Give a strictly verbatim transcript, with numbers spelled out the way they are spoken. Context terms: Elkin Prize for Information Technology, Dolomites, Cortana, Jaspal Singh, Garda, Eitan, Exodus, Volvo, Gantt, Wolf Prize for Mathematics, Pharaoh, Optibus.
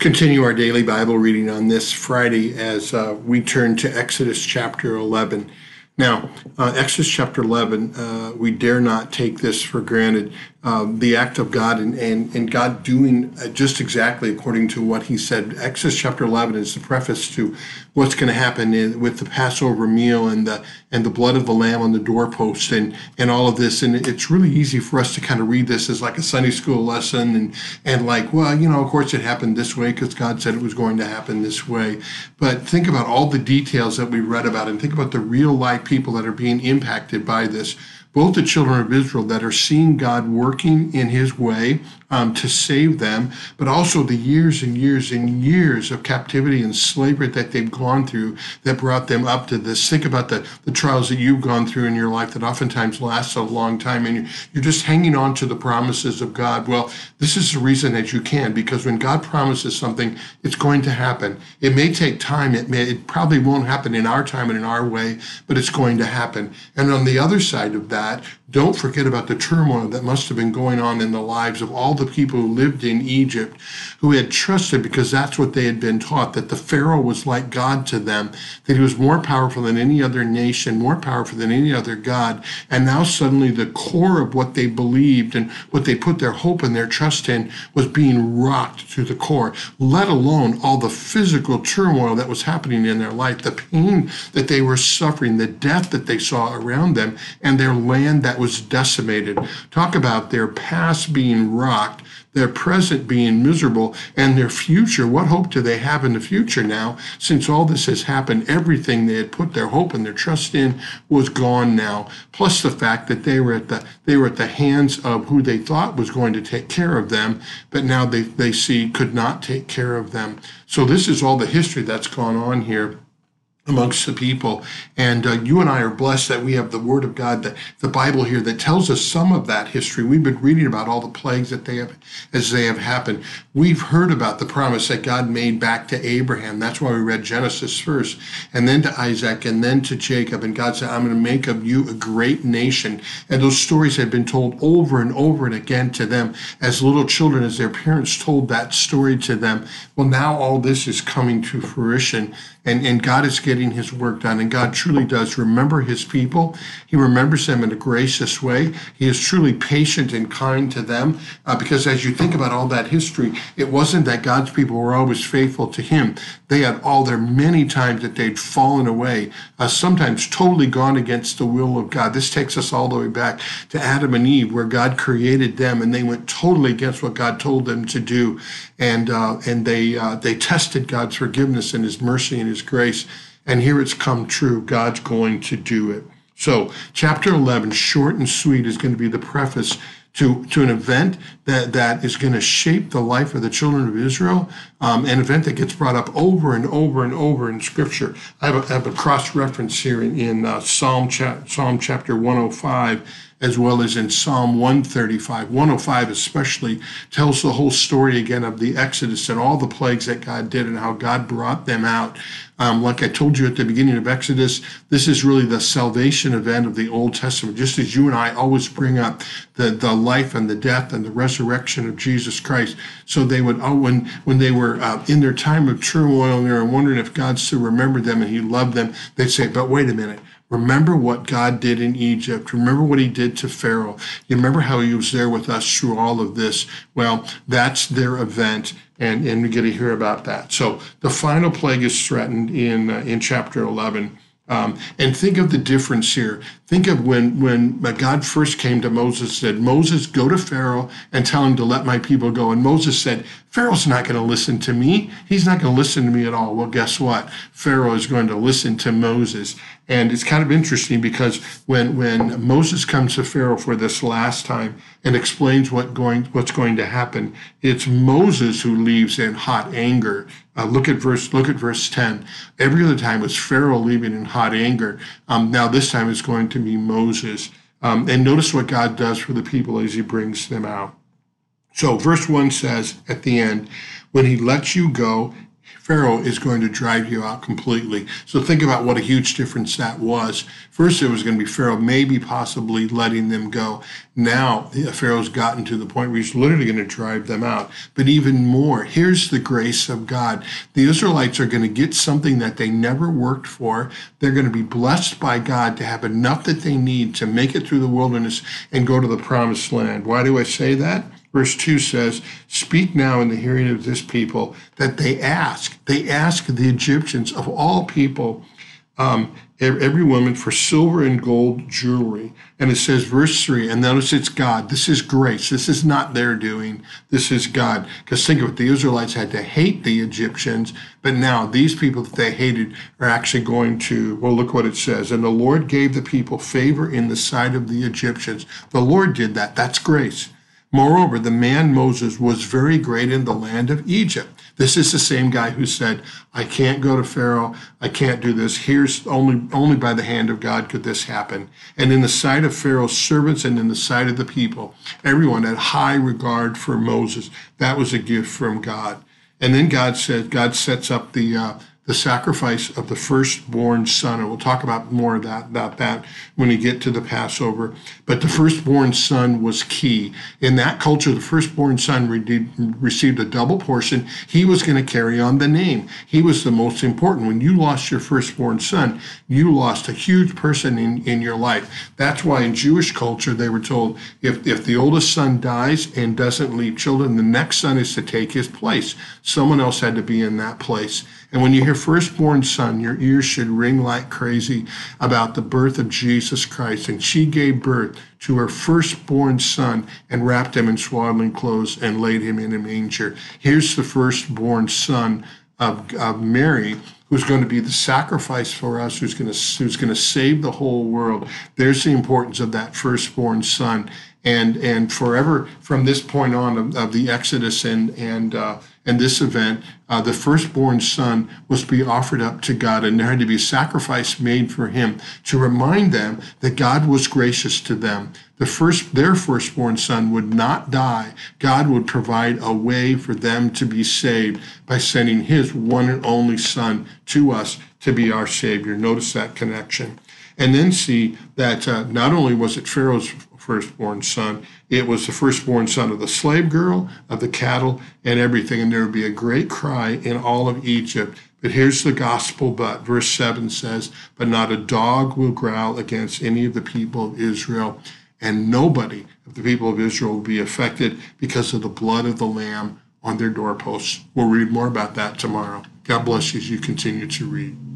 Continue our daily Bible reading on this Friday as uh, we turn to Exodus chapter eleven. Now, uh, Exodus chapter eleven, uh, we dare not take this for granted. Uh, the act of God and, and, and God doing just exactly according to what he said. Exodus chapter eleven is the preface to what's going to happen in, with the Passover meal and the and the blood of the lamb on the doorpost and, and all of this. And it's really easy for us to kind of read this as like a Sunday school lesson and, and like, well, you know, of course it happened this way because God said it was going to happen this way. But think about all the details that we read about and think about the real life people that are being impacted by this, both the children of Israel that are seeing God working in his way um, to save them, but also the years and years and years of captivity and slavery that they've gone through that brought them up to this. Think about the, the trials that you've gone through in your life that oftentimes last a long time, and you're, you're just hanging on to the promises of God. Well, this is the reason that you can, because when God promises something, it's going to happen. It may take time. It, may, it probably won't happen in our time and in our way, but it's going to happen. And on the other side of that, That. Don't forget about the turmoil that must have been going on in the lives of all the people who lived in Egypt, who had trusted, because that's what they had been taught, that the Pharaoh was like God to them, that he was more powerful than any other nation, more powerful than any other God. And now suddenly the core of what they believed and what they put their hope and their trust in was being rocked to the core, let alone all the physical turmoil that was happening in their life, the pain that they were suffering, the death that they saw around them, and their land that was decimated. Talk about their past being rocked, their present being miserable, and their future. What hope do they have in the future now? Since all this has happened, everything they had put their hope and their trust in was gone now. Plus the fact that they were at the they were at the hands of who they thought was going to take care of them, but now they, they see could not take care of them. So this is all the history that's gone on here amongst the people. And uh, you and I are blessed that we have the Word of God, that the Bible here, that tells us some of that history. We've been reading about all the plagues that they have, as they have happened. We've heard about the promise that God made back to Abraham. That's why we read Genesis first, and then to Isaac, and then to Jacob. And God said, I'm going to make of you a great nation. And those stories had been told over and over and again to them as little children, as their parents told that story to them. Well, now all this is coming to fruition, and, and God is getting his work done. And God truly does remember his people. He remembers them in a gracious way. He is truly patient and kind to them, uh, because as you think about all that history, it wasn't that God's people were always faithful to him. They had all their many times that they'd fallen away, uh, sometimes totally gone against the will of God. This takes us all the way back to Adam and Eve, where God created them and they went totally against what God told them to do. And uh, and they uh, they tested God's forgiveness and his mercy and his grace. And here it's come true. God's going to do it. So chapter eleven, short and sweet, is going to be the preface to, to an event that, that is going to shape the life of the children of Israel, um, an event that gets brought up over and over and over in Scripture. I have a, I have a cross-reference here in, in uh, Psalm, cha- Psalm chapter one oh five, as well as in Psalm one thirty-five. one oh five especially tells the whole story again of the Exodus and all the plagues that God did and how God brought them out. Um, like I told you at the beginning of Exodus, this is really the salvation event of the Old Testament. Just as you and I always bring up the, the life and the death and the resurrection of Jesus Christ. So they would, oh, when, when they were uh, in their time of turmoil and they were wondering if God still remembered them and he loved them, they'd say, but wait a minute. Remember what God did in Egypt. Remember what he did to Pharaoh. You remember how he was there with us through all of this. Well, that's their event, and, and we get to hear about that. So the final plague is threatened in uh, in chapter eleven. Um, and think of the difference here. Think of when, when God first came to Moses, said, Moses, go to Pharaoh and tell him to let my people go. And Moses said, Pharaoh's not going to listen to me. He's not going to listen to me at all. Well, guess what? Pharaoh is going to listen to Moses. And it's kind of interesting because when, when Moses comes to Pharaoh for this last time and explains what going, what's going to happen, it's Moses who leaves in hot anger. Uh, look at verse, look at verse ten. Every other time was Pharaoh leaving in hot anger. Um, now this time it's going to be Moses. Um, and notice what God does for the people as he brings them out. So verse one says at the end, when he lets you go, Pharaoh is going to drive you out completely. So think about what a huge difference that was. First, it was going to be Pharaoh maybe possibly letting them go. Now, Pharaoh's gotten to the point where he's literally going to drive them out. But even more, here's the grace of God. The Israelites are going to get something that they never worked for. They're going to be blessed by God to have enough that they need to make it through the wilderness and go to the promised land. Why do I say that? Verse two says, "Speak now in the hearing of this people that they ask." They ask the Egyptians of all people, um, every woman, for silver and gold jewelry. And it says, verse three, and notice it's God. This is grace. This is not their doing. This is God. Because think of it, the Israelites had to hate the Egyptians, but now these people that they hated are actually going to, well, look what it says. And the Lord gave the people favor in the sight of the Egyptians. The Lord did that. That's grace. Moreover, the man Moses was very great in the land of Egypt. This is the same guy who said, I can't go to Pharaoh. I can't do this. Here's only, only by the hand of God could this happen. And in the sight of Pharaoh's servants and in the sight of the people, everyone had high regard for Moses. That was a gift from God. And then God said, God sets up the uh, the sacrifice of the firstborn son. And we'll talk about more of that, about that when we get to the Passover. But the firstborn son was key. In that culture, the firstborn son re received a double portion. He was going to carry on the name. He was the most important. When you lost your firstborn son, you lost a huge person in, in your life. That's why in Jewish culture, they were told, if, if the oldest son dies and doesn't leave children, the next son is to take his place. Someone else had to be in that place. And when you hear firstborn son, your ears should ring like crazy about the birth of Jesus Christ. And she gave birth to her firstborn son and wrapped him in swaddling clothes and laid him in a manger. Here's the firstborn son of, of Mary, who's going to be the sacrifice for us, who's going to, who's going to save the whole world. There's the importance of that firstborn son. And, and forever from this point on of, of the Exodus and, and, uh, and this event, uh, the firstborn son was to be offered up to God, and there had to be a sacrifice made for him to remind them that God was gracious to them. The first, their firstborn son would not die. God would provide a way for them to be saved by sending his one and only son to us to be our Savior. Notice that connection. And then see that uh, not only was it Pharaoh's firstborn son, it was the firstborn son of the slave girl, of the cattle, and everything. And there would be a great cry in all of Egypt. But here's the gospel but. Verse seven says, but not a dog will growl against any of the people of Israel, and nobody of the people of Israel will be affected because of the blood of the Lamb on their doorposts. We'll read more about that tomorrow. God bless you as you continue to read.